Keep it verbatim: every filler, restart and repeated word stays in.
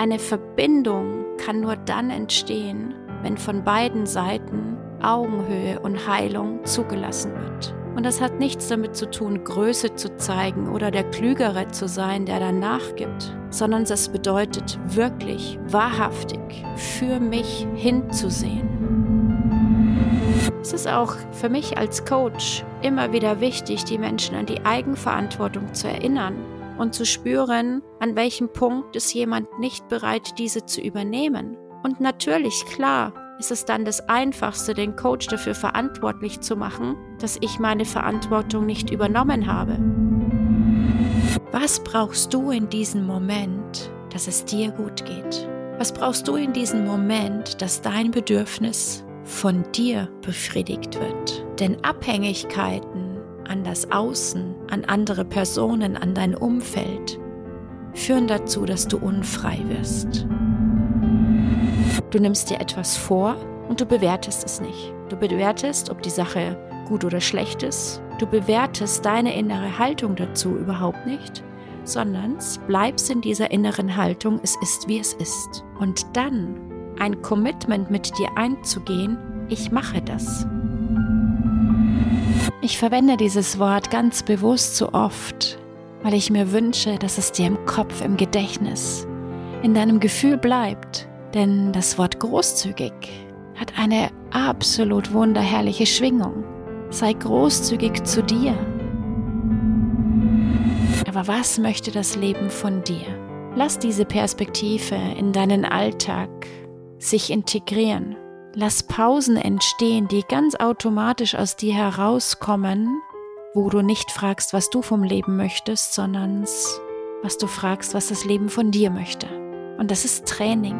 Eine Verbindung kann nur dann entstehen, wenn von beiden Seiten Augenhöhe und Heilung zugelassen wird. Und das hat nichts damit zu tun, Größe zu zeigen oder der Klügere zu sein, der danach gibt, sondern es bedeutet wirklich, wahrhaftig für mich hinzusehen. Es ist auch für mich als Coach immer wieder wichtig, die Menschen an die Eigenverantwortung zu erinnern und zu spüren, an welchem Punkt ist jemand nicht bereit, diese zu übernehmen. Und natürlich, klar, ist es dann das Einfachste, den Coach dafür verantwortlich zu machen, dass ich meine Verantwortung nicht übernommen habe. Was brauchst du in diesem Moment, dass es dir gut geht? Was brauchst du in diesem Moment, dass dein Bedürfnis von dir befriedigt wird? Denn Abhängigkeiten an das Außen, an andere Personen, an dein Umfeld führen dazu, dass du unfrei wirst. Du nimmst dir etwas vor und du bewertest es nicht. Du bewertest, ob die Sache gut oder schlecht ist. Du bewertest deine innere Haltung dazu überhaupt nicht, sondern bleibst in dieser inneren Haltung, es ist, wie es ist. Und dann ein Commitment mit dir einzugehen, ich mache das. Ich verwende dieses Wort ganz bewusst so oft, weil ich mir wünsche, dass es dir im Kopf, im Gedächtnis, in deinem Gefühl bleibt. Denn das Wort großzügig hat eine absolut wunderherrliche Schwingung. Sei großzügig zu dir. Aber was möchte das Leben von dir? Lass diese Perspektive in deinen Alltag sich integrieren. Lass Pausen entstehen, die ganz automatisch aus dir herauskommen, wo du nicht fragst, was du vom Leben möchtest, sondern was du fragst, was das Leben von dir möchte. Und das ist Training.